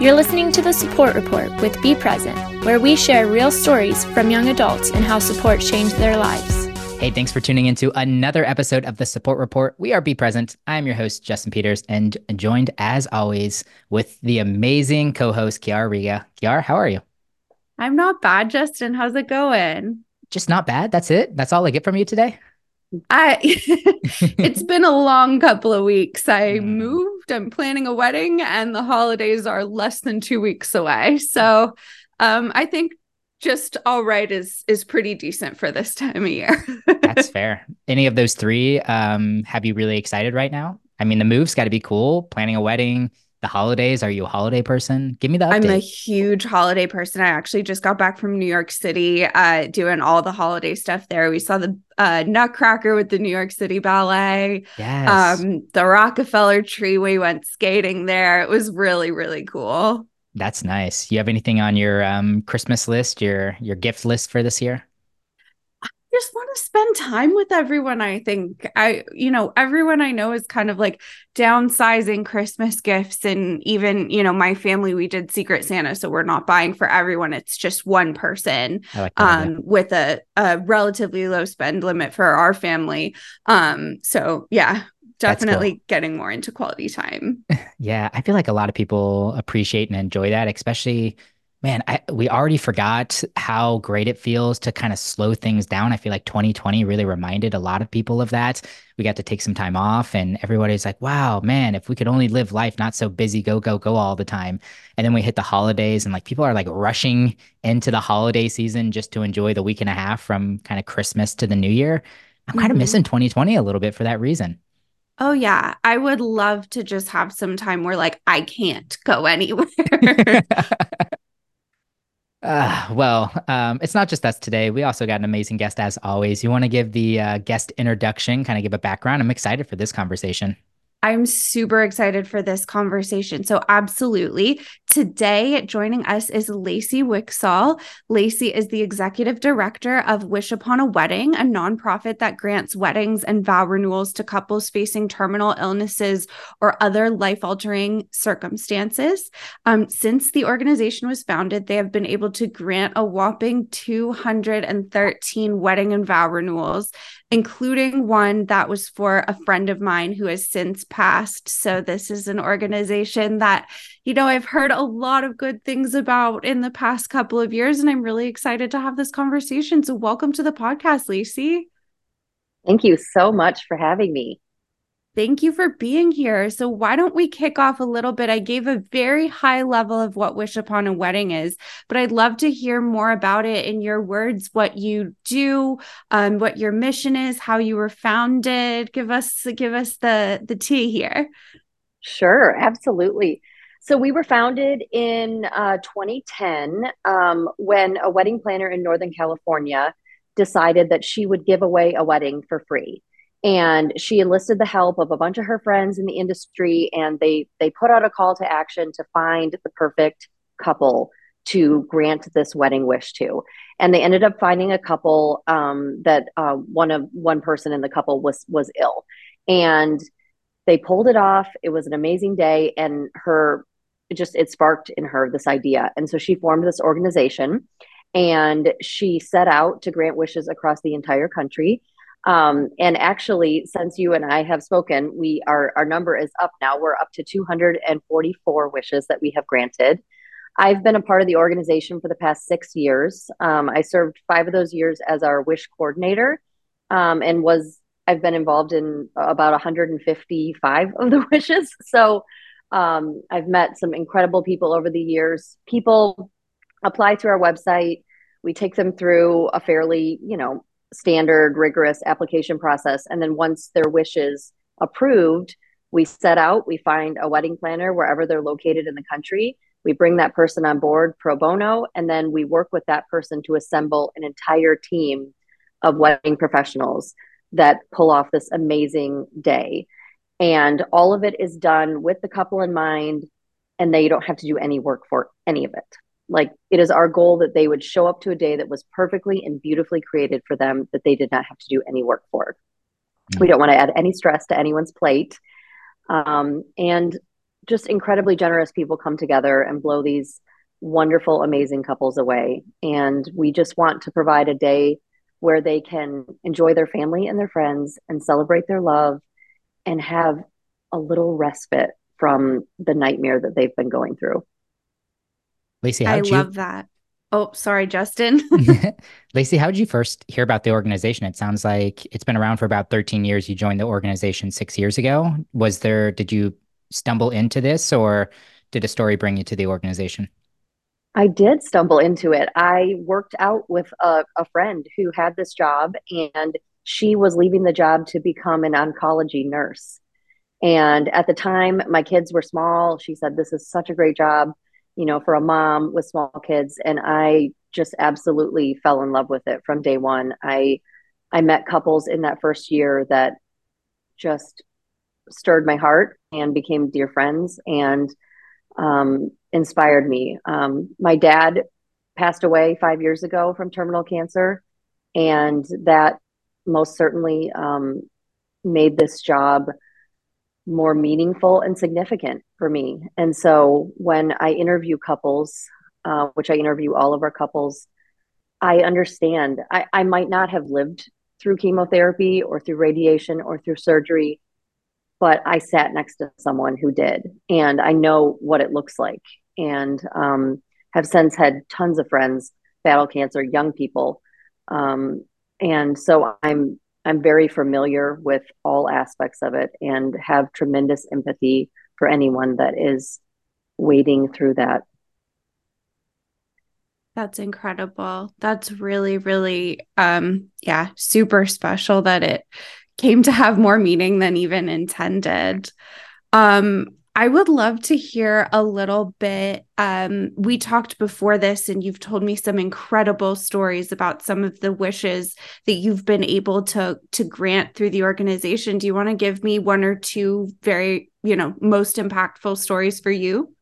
You're listening to the Support Report with Be Present, where we share real stories from young adults and how support changed their lives. Hey, thanks for tuning into another episode of the Support Report. We are Be Present. I'm your host, Justin Peters, and joined as always with the amazing co-host, Kiara Riga. Kiara, how are you? I'm not bad, Justin. How's it going? Just not bad. That's it. That's all I get from you today. It's been a long couple of weeks. I moved, I'm planning a wedding, and the holidays are less than 2 weeks away. So I think just all right is pretty decent for this time of year. That's fair. Any of those three have you really excited right now? I mean, the move's got to be cool. Planning a wedding, the holidays. Are you a holiday person? Give me the update. I'm a huge holiday person. I actually just got back from New York City doing all the holiday stuff there. We saw the Nutcracker with the New York City Ballet. Yes. The Rockefeller Tree. We went skating there. It was really, really cool. That's nice. You have anything on your Christmas list, your gift list for this year? Just want to spend time with everyone. I think everyone I know is kind of like downsizing Christmas gifts, and even, you know, my family, we did Secret Santa, so we're not buying for everyone. It's just one person with a relatively low spend limit for our family. So yeah, definitely cool. Getting more into quality time. Yeah, I feel like a lot of people appreciate and enjoy that, especially. Man, we already forgot how great it feels to kind of slow things down. I feel like 2020 really reminded a lot of people of that. We got to take some time off, and everybody's like, wow, man, if we could only live life not so busy, go, go, go all the time. And then we hit the holidays, and like people are like rushing into the holiday season just to enjoy the week and a half from kind of Christmas to the new year. I'm kind of missing 2020 a little bit for that reason. Oh, yeah. I would love to just have some time where like I can't go anywhere. It's not just us today. We also got an amazing guest as always. You want to give the guest introduction, kind of give a background? I'm excited for this conversation. I'm super excited for this conversation. So absolutely. Today joining us is Lacey Wicksall. Lacey is the executive director of Wish Upon a Wedding, a nonprofit that grants weddings and vow renewals to couples facing terminal illnesses or other life-altering circumstances. Since the organization was founded, they have been able to grant a whopping 213 wedding and vow renewals, including one that was for a friend of mine who has since passed. So this is an organization that, you know, I've heard a lot of good things about in the past couple of years, and I'm really excited to have this conversation. So welcome to the podcast, Lacey. Thank you so much for having me. Thank you for being here. So why don't we kick off a little bit? I gave a very high level of what Wish Upon a Wedding is, but I'd love to hear more about it in your words, what you do, what your mission is, how you were founded. Give us the tea here. Sure, absolutely. So we were founded in 2010 when a wedding planner in Northern California decided that she would give away a wedding for free. And she enlisted the help of a bunch of her friends in the industry, and they put out a call to action to find the perfect couple to grant this wedding wish to. And they ended up finding a couple that one person in the couple was ill, and they pulled it off. It was an amazing day, and it sparked in her this idea, and so she formed this organization, and she set out to grant wishes across the entire country. And actually, since you and I have spoken, our number is up now. We're up to 244 wishes that we have granted. I've been a part of the organization for the past 6 years. I served 5 of those years as our wish coordinator, and I've been involved in about 155 of the wishes. So I've met some incredible people over the years. People apply through our website. We take them through a fairly, standard, rigorous application process. And then once their wish is approved, we set out, we find a wedding planner wherever they're located in the country. We bring that person on board pro bono, and then we work with that person to assemble an entire team of wedding professionals that pull off this amazing day. And all of it is done with the couple in mind, and they don't have to do any work for any of it. Like, it is our goal that they would show up to a day that was perfectly and beautifully created for them, that they did not have to do any work for. Mm-hmm. We don't want to add any stress to anyone's plate. And just incredibly generous people come together and blow these wonderful, amazing couples away. And we just want to provide a day where they can enjoy their family and their friends and celebrate their love and have a little respite from the nightmare that they've been going through. Lacey, I love that. Oh, sorry, Justin. Lacey, how did you first hear about the organization? It sounds like it's been around for about 13 years. You joined the organization 6 years ago. Did you stumble into this, or did a story bring you to the organization? I did stumble into it. I worked out with a friend who had this job, and she was leaving the job to become an oncology nurse. And at the time, my kids were small. She said, this is such a great job, you know, for a mom with small kids. And I just absolutely fell in love with it from day one. I met couples in that first year that just stirred my heart and became dear friends and inspired me. My dad passed away 5 years ago from terminal cancer, and that most certainly made this job more meaningful and significant for me. And so when I interview couples, which I interview all of our couples, I understand. I might not have lived through chemotherapy or through radiation or through surgery, but I sat next to someone who did, and I know what it looks like, and have since had tons of friends battle cancer, young people. And so I'm very familiar with all aspects of it and have tremendous empathy for anyone that is wading through that. That's incredible. That's really, really, super special that it came to have more meaning than even intended. I would love to hear a little bit. We talked before this, and you've told me some incredible stories about some of the wishes that you've been able to grant through the organization. Do you want to give me one or two very, most impactful stories for you?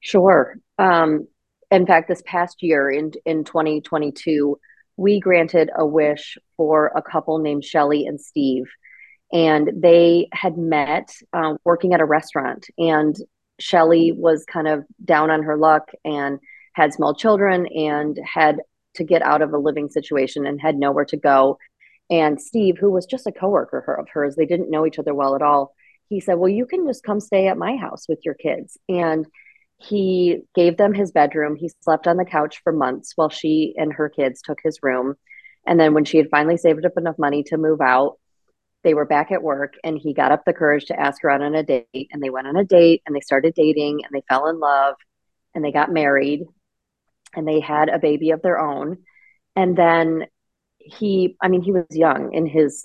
Sure. In fact, this past year in 2022, we granted a wish for a couple named Shelley and Steve. And they had met working at a restaurant, and Shelley was kind of down on her luck and had small children and had to get out of a living situation and had nowhere to go. And Steve, who was just a coworker of hers, they didn't know each other well at all. He said, well, you can just come stay at my house with your kids. And he gave them his bedroom. He slept on the couch for months while she and her kids took his room. And then when she had finally saved up enough money to move out, they were back at work, and he got up the courage to ask her out on a date, and they went on a date, and they started dating, and they fell in love, and they got married, and they had a baby of their own. And then he was young, in his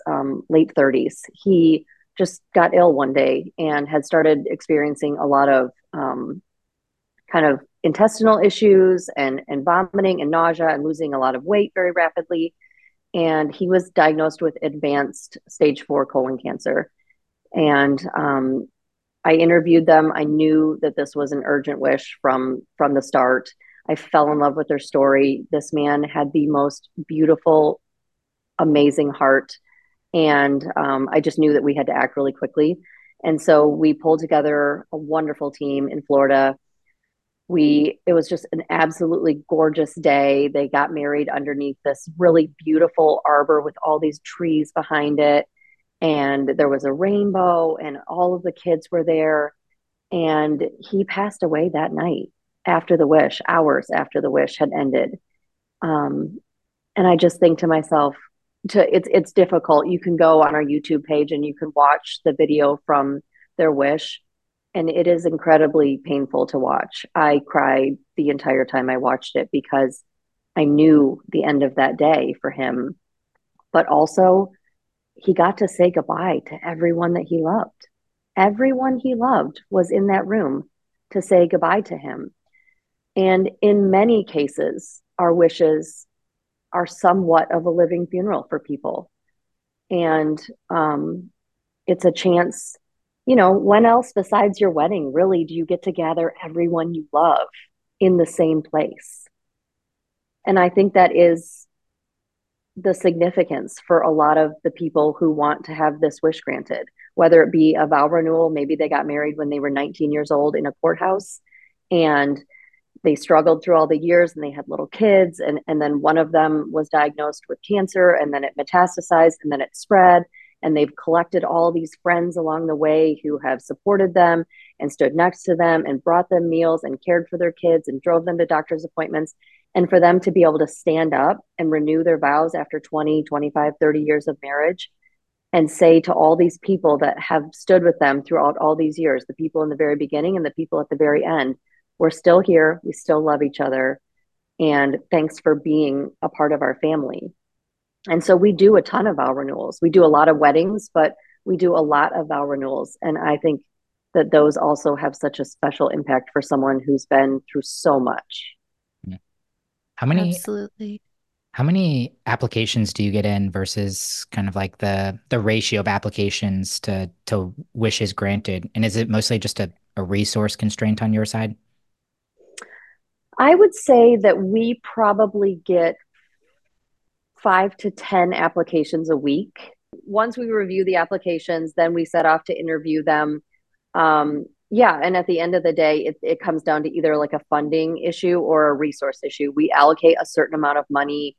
late 30s. He just got ill one day and had started experiencing a lot of kind of intestinal issues and vomiting and nausea and losing a lot of weight very rapidly. And he was diagnosed with advanced stage 4 colon cancer. And I interviewed them. I knew that this was an urgent wish from the start. I fell in love with their story. This man had the most beautiful, amazing heart. And I just knew that we had to act really quickly. And so we pulled together a wonderful team in Florida. It was just an absolutely gorgeous day. They got married underneath this really beautiful arbor with all these trees behind it. And there was a rainbow, and all of the kids were there. And he passed away that night after the wish, hours after the wish had ended. And I just think to myself, it's difficult. You can go on our YouTube page and you can watch the video from their wish. And it is incredibly painful to watch. I cried the entire time I watched it because I knew the end of that day for him. But also, he got to say goodbye to everyone that he loved. Everyone he loved was in that room to say goodbye to him. And in many cases, our wishes are somewhat of a living funeral for people. And it's a chance. When else besides your wedding, really, do you get to gather everyone you love in the same place? And I think that is the significance for a lot of the people who want to have this wish granted, whether it be a vow renewal. Maybe they got married when they were 19 years old in a courthouse and they struggled through all the years and they had little kids. And then one of them was diagnosed with cancer, and then it metastasized, and then it spread, and they've collected all these friends along the way who have supported them and stood next to them and brought them meals and cared for their kids and drove them to doctor's appointments. And for them to be able to stand up and renew their vows after 20, 25, 30 years of marriage and say to all these people that have stood with them throughout all these years, the people in the very beginning and the people at the very end, we're still here, we still love each other, and thanks for being a part of our family. And so we do a ton of vow renewals. We do a lot of weddings, but we do a lot of vow renewals. And I think that those also have such a special impact for someone who's been through so much. How many applications do you get in versus kind of like the ratio of applications to wishes granted? And is it mostly just a resource constraint on your side? I would say that we probably get 5 to 10 applications a week. Once we review the applications, then we set off to interview them. And at the end of the day, it comes down to either like a funding issue or a resource issue. We allocate a certain amount of money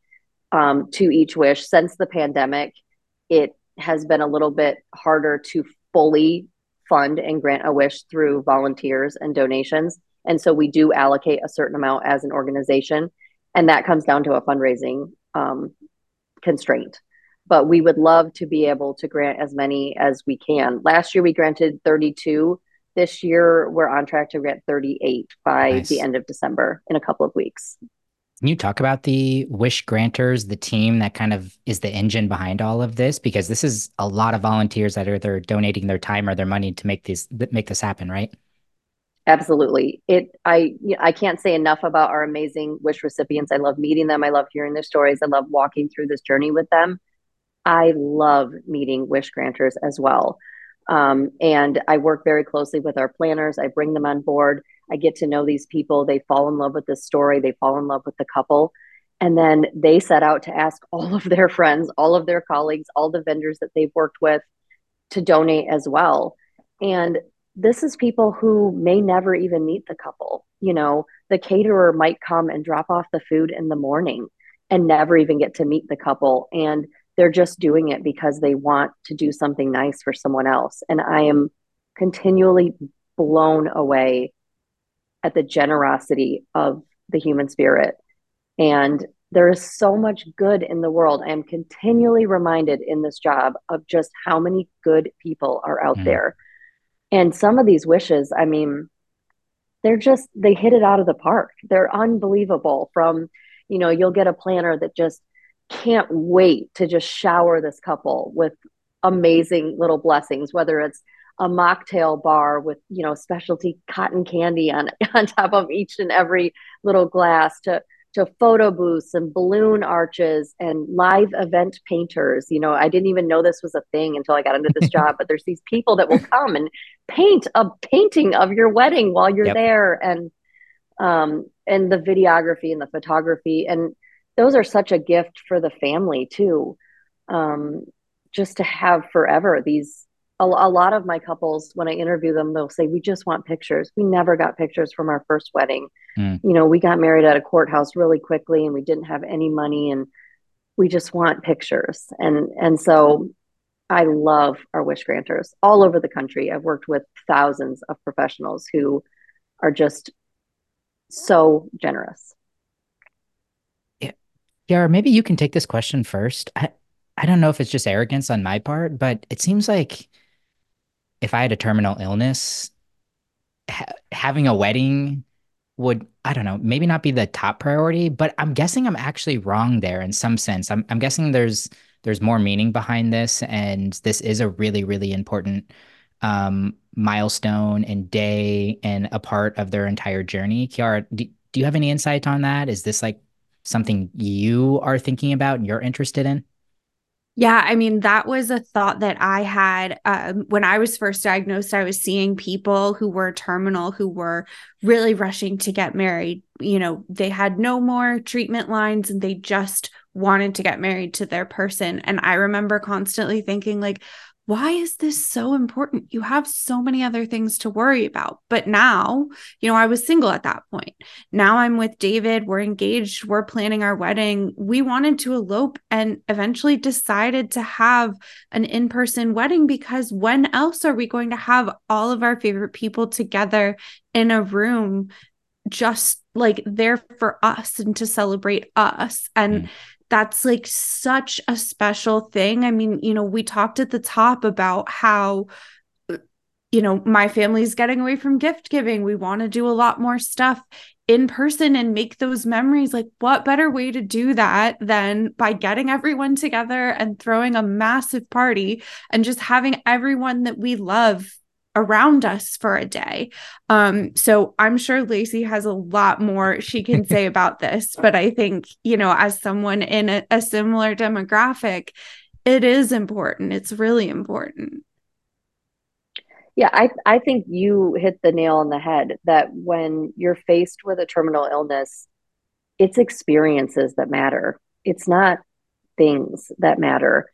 to each wish. Since the pandemic, it has been a little bit harder to fully fund and grant a wish through volunteers and donations. And so we do allocate a certain amount as an organization. And that comes down to a fundraising constraint. But we would love to be able to grant as many as we can. Last year, we granted 32. This year, we're on track to grant 38 by the end of December in a couple of weeks. Can you talk about the wish granters, the team that kind of is the engine behind all of this? Because this is a lot of volunteers that are either donating their time or their money to make this happen, right? Absolutely. I can't say enough about our amazing wish recipients. I love meeting them. I love hearing their stories. I love walking through this journey with them. I love meeting wish granters as well. And I work very closely with our planners. I bring them on board. I get to know these people. They fall in love with this story. They fall in love with the couple. And then they set out to ask all of their friends, all of their colleagues, all the vendors that they've worked with to donate as well. And this is people who may never even meet the couple. You know, the caterer might come and drop off the food in the morning and never even get to meet the couple. And they're just doing it because they want to do something nice for someone else. And I am continually blown away at the generosity of the human spirit. And there is so much good in the world. I am continually reminded in this job of just how many good people are out there. And some of these wishes, I mean, they hit it out of the park. They're unbelievable. From, you know, you'll get a planner that just can't wait to just shower this couple with amazing little blessings, whether it's a mocktail bar with, you know, specialty cotton candy on top of each and every little glass, to photo booths and balloon arches and live event painters. You know, I didn't even know this was a thing until I got into this job, but there's these people that will come and paint a painting of your wedding while you're there. And the videography and the photography, and those are such a gift for the family too, just to have forever. A lot of my couples, when I interview them, they'll say, we just want pictures. We never got pictures from our first wedding. You know, we got married at a courthouse really quickly and we didn't have any money and we just want pictures. And so I love our wish granters all over the country. I've worked with thousands of professionals who are just so generous. Yara, maybe you can take this question first. I don't know if it's just arrogance on my part, but it seems like if I had a terminal illness, having a wedding would, I don't know, maybe not be the top priority, but I'm guessing I'm actually wrong there in some sense. I'm guessing there's more meaning behind this, and this is a really, really important milestone and day and a part of their entire journey. Yara, do you have any insight on that? Is this like something you are thinking about and you're interested in? Yeah, I mean, that was a thought that I had when I was first diagnosed. I was seeing people who were terminal, who were really rushing to get married. You know, they had no more treatment lines and they just wanted to get married to their person. And I remember constantly thinking, like, why is this so important? You have so many other things to worry about. But now, you know, I was single at that point. Now I'm with David, we're engaged, we're planning our wedding. We wanted to elope and eventually decided to have an in-person wedding because when else are we going to have all of our favorite people together in a room just like there for us and to celebrate us? And that's like such a special thing. I mean, you know, we talked at the top about how, you know, my family's getting away from gift giving. We want to do a lot more stuff in person and make those memories. Like, what better way to do that than by getting everyone together and throwing a massive party and just having everyone that we love around us for a day. So I'm sure Lacey has a lot more she can say about this, but I think, you know, as someone in a similar demographic, it is important. It's really important. Yeah, I think you hit the nail on the head that when you're faced with a terminal illness, it's experiences that matter. It's not things that matter.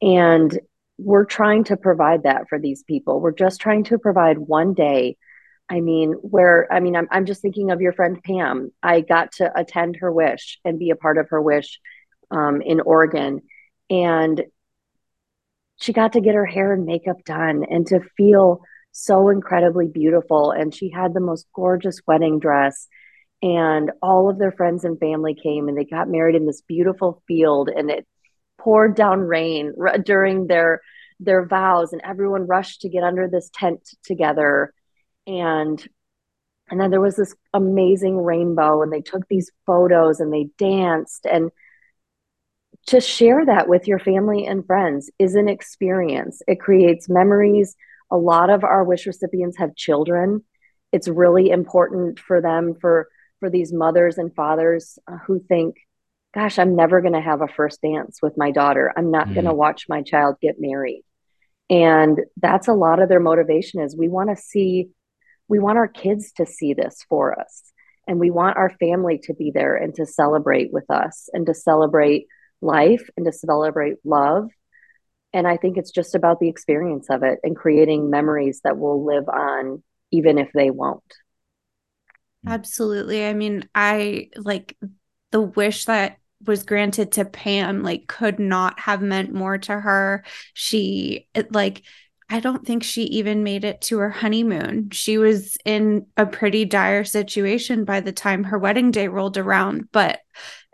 And we're trying to provide that for these people. We're just trying to provide one day. I mean, I'm just thinking of your friend, Pam. I got to attend her wish and be a part of her wish in Oregon. And she got to get her hair and makeup done and to feel so incredibly beautiful. And she had the most gorgeous wedding dress and all of their friends and family came and they got married in this beautiful field and it poured down rain during their vows and everyone rushed to get under this tent together. And then there was this amazing rainbow and they took these photos and they danced, and to share that with your family and friends is an experience. It creates memories. A lot of our wish recipients have children. It's really important for them, for these mothers and fathers who think, gosh, I'm never going to have a first dance with my daughter. I'm not going to watch my child get married. And that's a lot of their motivation is we want our kids to see this for us. And we want our family to be there and to celebrate with us and to celebrate life and to celebrate love. And I think it's just about the experience of it and creating memories that will live on, even if they won't. Absolutely. I mean, the wish that was granted to Pam, like, could not have meant more to her. I don't think she even made it to her honeymoon. She was in a pretty dire situation by the time her wedding day rolled around, but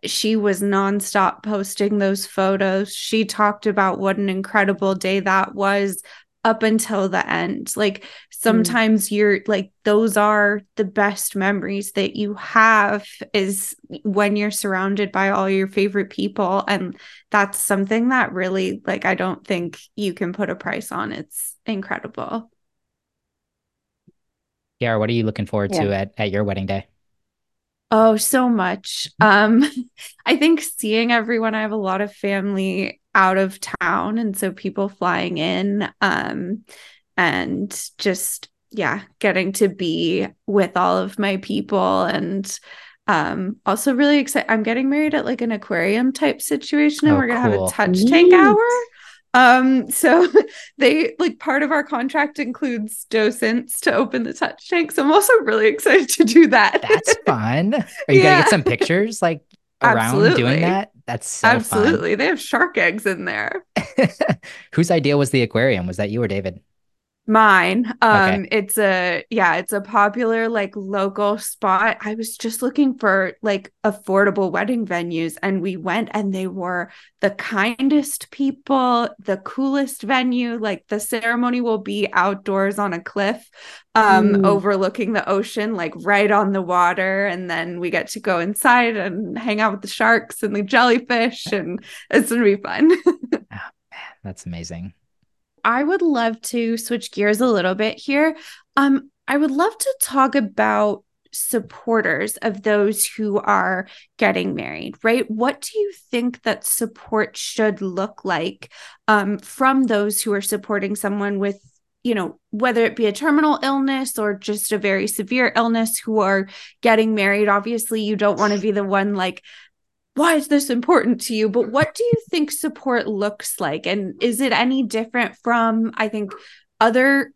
she was nonstop posting those photos. She talked about what an incredible day that was up until the end. Like, sometimes you're like, those are the best memories that you have is when you're surrounded by all your favorite people. And that's something that really, like, I don't think you can put a price on. It's incredible. Kiara, what are you looking forward to at your wedding day? Oh, so much. I think seeing everyone. I have a lot of family out of town, and so people flying in, and just getting to be with all of my people, and also really excited. I'm getting married at like an aquarium type situation, and we're gonna have a touch tank hour. So they, like, part of our contract includes docents to open the touch tank. So I'm also really excited to do that. That's fun. Are you gonna get some pictures like around doing that? That's so fun. They have shark eggs in there. Whose idea was the aquarium? Was that you or David? Mine. Okay. It's a popular, like, local spot. I was just looking for like affordable wedding venues, and we went, and they were the kindest people, the coolest venue. Like, the ceremony will be outdoors on a cliff, overlooking the ocean, like right on the water. And then we get to go inside and hang out with the sharks and the jellyfish, and it's going to be fun. Oh, man, that's amazing. I would love to switch gears a little bit here. I would love to talk about supporters of those who are getting married, right? What do you think that support should look like from those who are supporting someone with, you know, whether it be a terminal illness or just a very severe illness who are getting married? Obviously, you don't want to be the one like, why is this important to you? But what do you think support looks like? And is it any different from, I think, other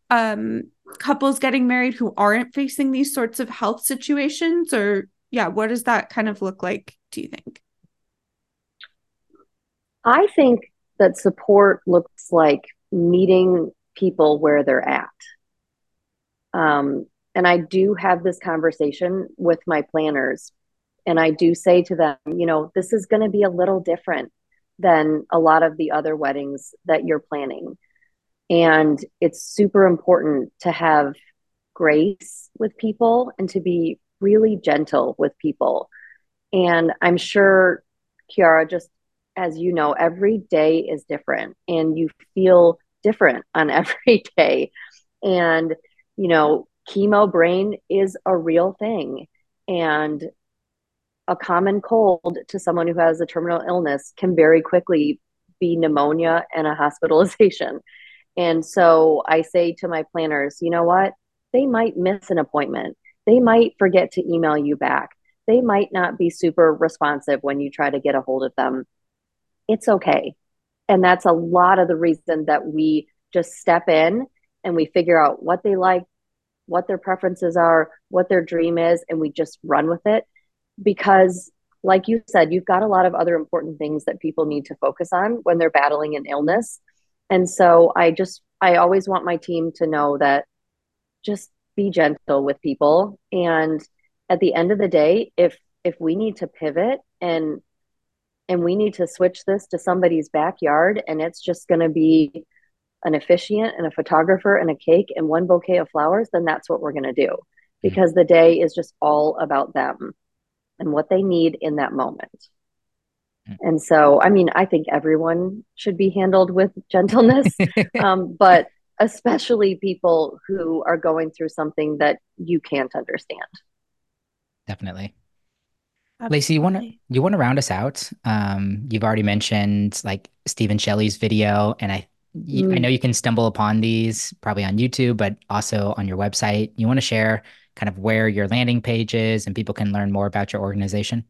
couples getting married who aren't facing these sorts of health situations? Or yeah, what does that kind of look like, do you think? I think that support looks like meeting people where they're at. And I do have this conversation with my planners, and I do say to them, you know, this is going to be a little different than a lot of the other weddings that you're planning. And it's super important to have grace with people and to be really gentle with people. And I'm sure, Kiara, just as you know, every day is different and you feel different on every day. And, you know, chemo brain is a real thing. And a common cold to someone who has a terminal illness can very quickly be pneumonia and a hospitalization. And so I say to my planners, you know what? They might miss an appointment. They might forget to email you back. They might not be super responsive when you try to get a hold of them. It's okay. And that's a lot of the reason that we just step in and we figure out what they like, what their preferences are, what their dream is, and we just run with it. Because like you said, you've got a lot of other important things that people need to focus on when they're battling an illness. And so I always want my team to know that just be gentle with people. And at the end of the day, if we need to pivot and we need to switch this to somebody's backyard, and it's just going to be an officiant and a photographer and a cake and one bouquet of flowers, then that's what we're going to do, because the day is just all about them and what they need in that moment. And so, I mean, I think everyone should be handled with gentleness, but especially people who are going through something that you can't understand. Definitely. Absolutely. Lacey, you want to round us out? You've already mentioned like Steve and Shelley's video, and I know you can stumble upon these probably on YouTube, but also on your website. You want to share kind of where your landing page is and people can learn more about your organization?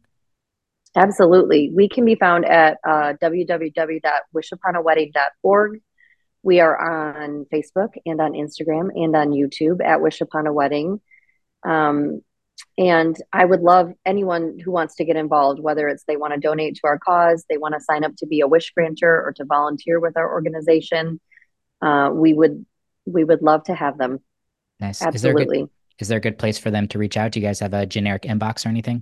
Absolutely. We can be found at www.wishuponawedding.org. We are on Facebook and on Instagram and on YouTube at Wish Upon a Wedding. And I would love anyone who wants to get involved, whether it's they want to donate to our cause, they want to sign up to be a wish granter, or to volunteer with our organization. We would love to have them. Nice. Absolutely. Is there a good place for them to reach out? Do you guys have a generic inbox or anything?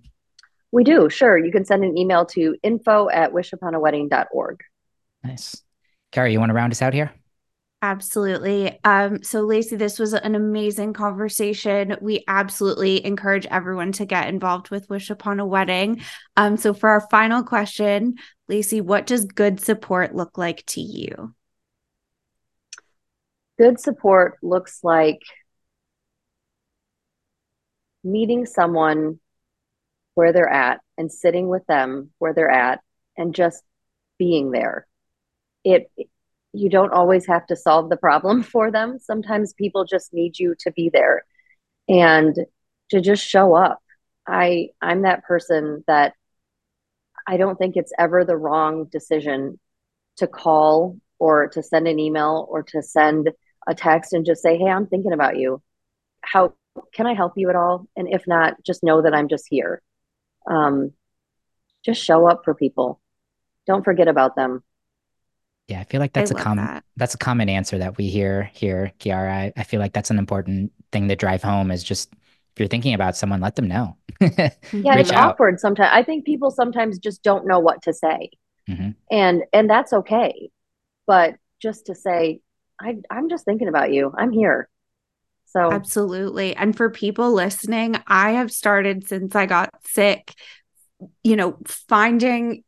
We do. Sure. You can send an email to info@wishuponawedding.org. Nice. Carrie, you want to round us out here? Absolutely. So Lacey, this was an amazing conversation. We absolutely encourage everyone to get involved with Wish Upon a Wedding. So for our final question, Lacey, what does good support look like to you? Good support looks like meeting someone where they're at and sitting with them where they're at and just being there. You don't always have to solve the problem for them. Sometimes people just need you to be there and to just show up. I'm that person that I don't think it's ever the wrong decision to call or to send an email or to send a text and just say, hey, I'm thinking about you. How can I help you at all? And if not, just know that I'm just here. Just show up for people. Don't forget about them. Yeah, I feel like that's a common answer that we hear here, Kiara. I feel like that's an important thing to drive home, is just if you're thinking about someone, let them know. Yeah, it's awkward sometimes. I think people sometimes just don't know what to say. Mm-hmm. And that's okay. But just to say, I'm just thinking about you. I'm here. So absolutely. And for people listening, I have started since I got sick, you know, finding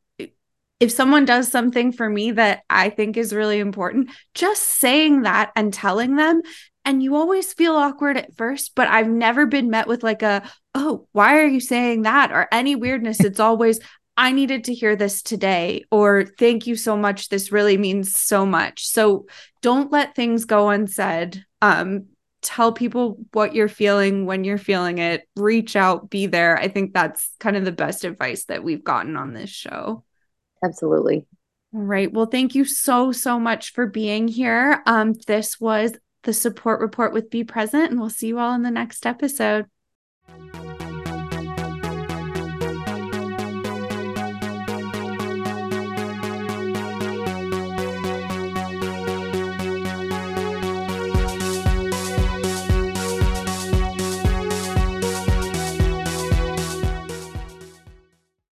if someone does something for me that I think is really important, just saying that and telling them And you always feel awkward at first, but I've never been met with like a, oh, why are you saying that? Or any weirdness. It's always, I needed to hear this today, or thank you so much. This really means so much. So don't let things go unsaid. Tell people what you're feeling when you're feeling it. Reach out, be there. I think that's kind of the best advice that we've gotten on this show. Absolutely. All right. Well, thank you so, so much for being here. This was the Support Report with Be Present, and we'll see you all in the next episode.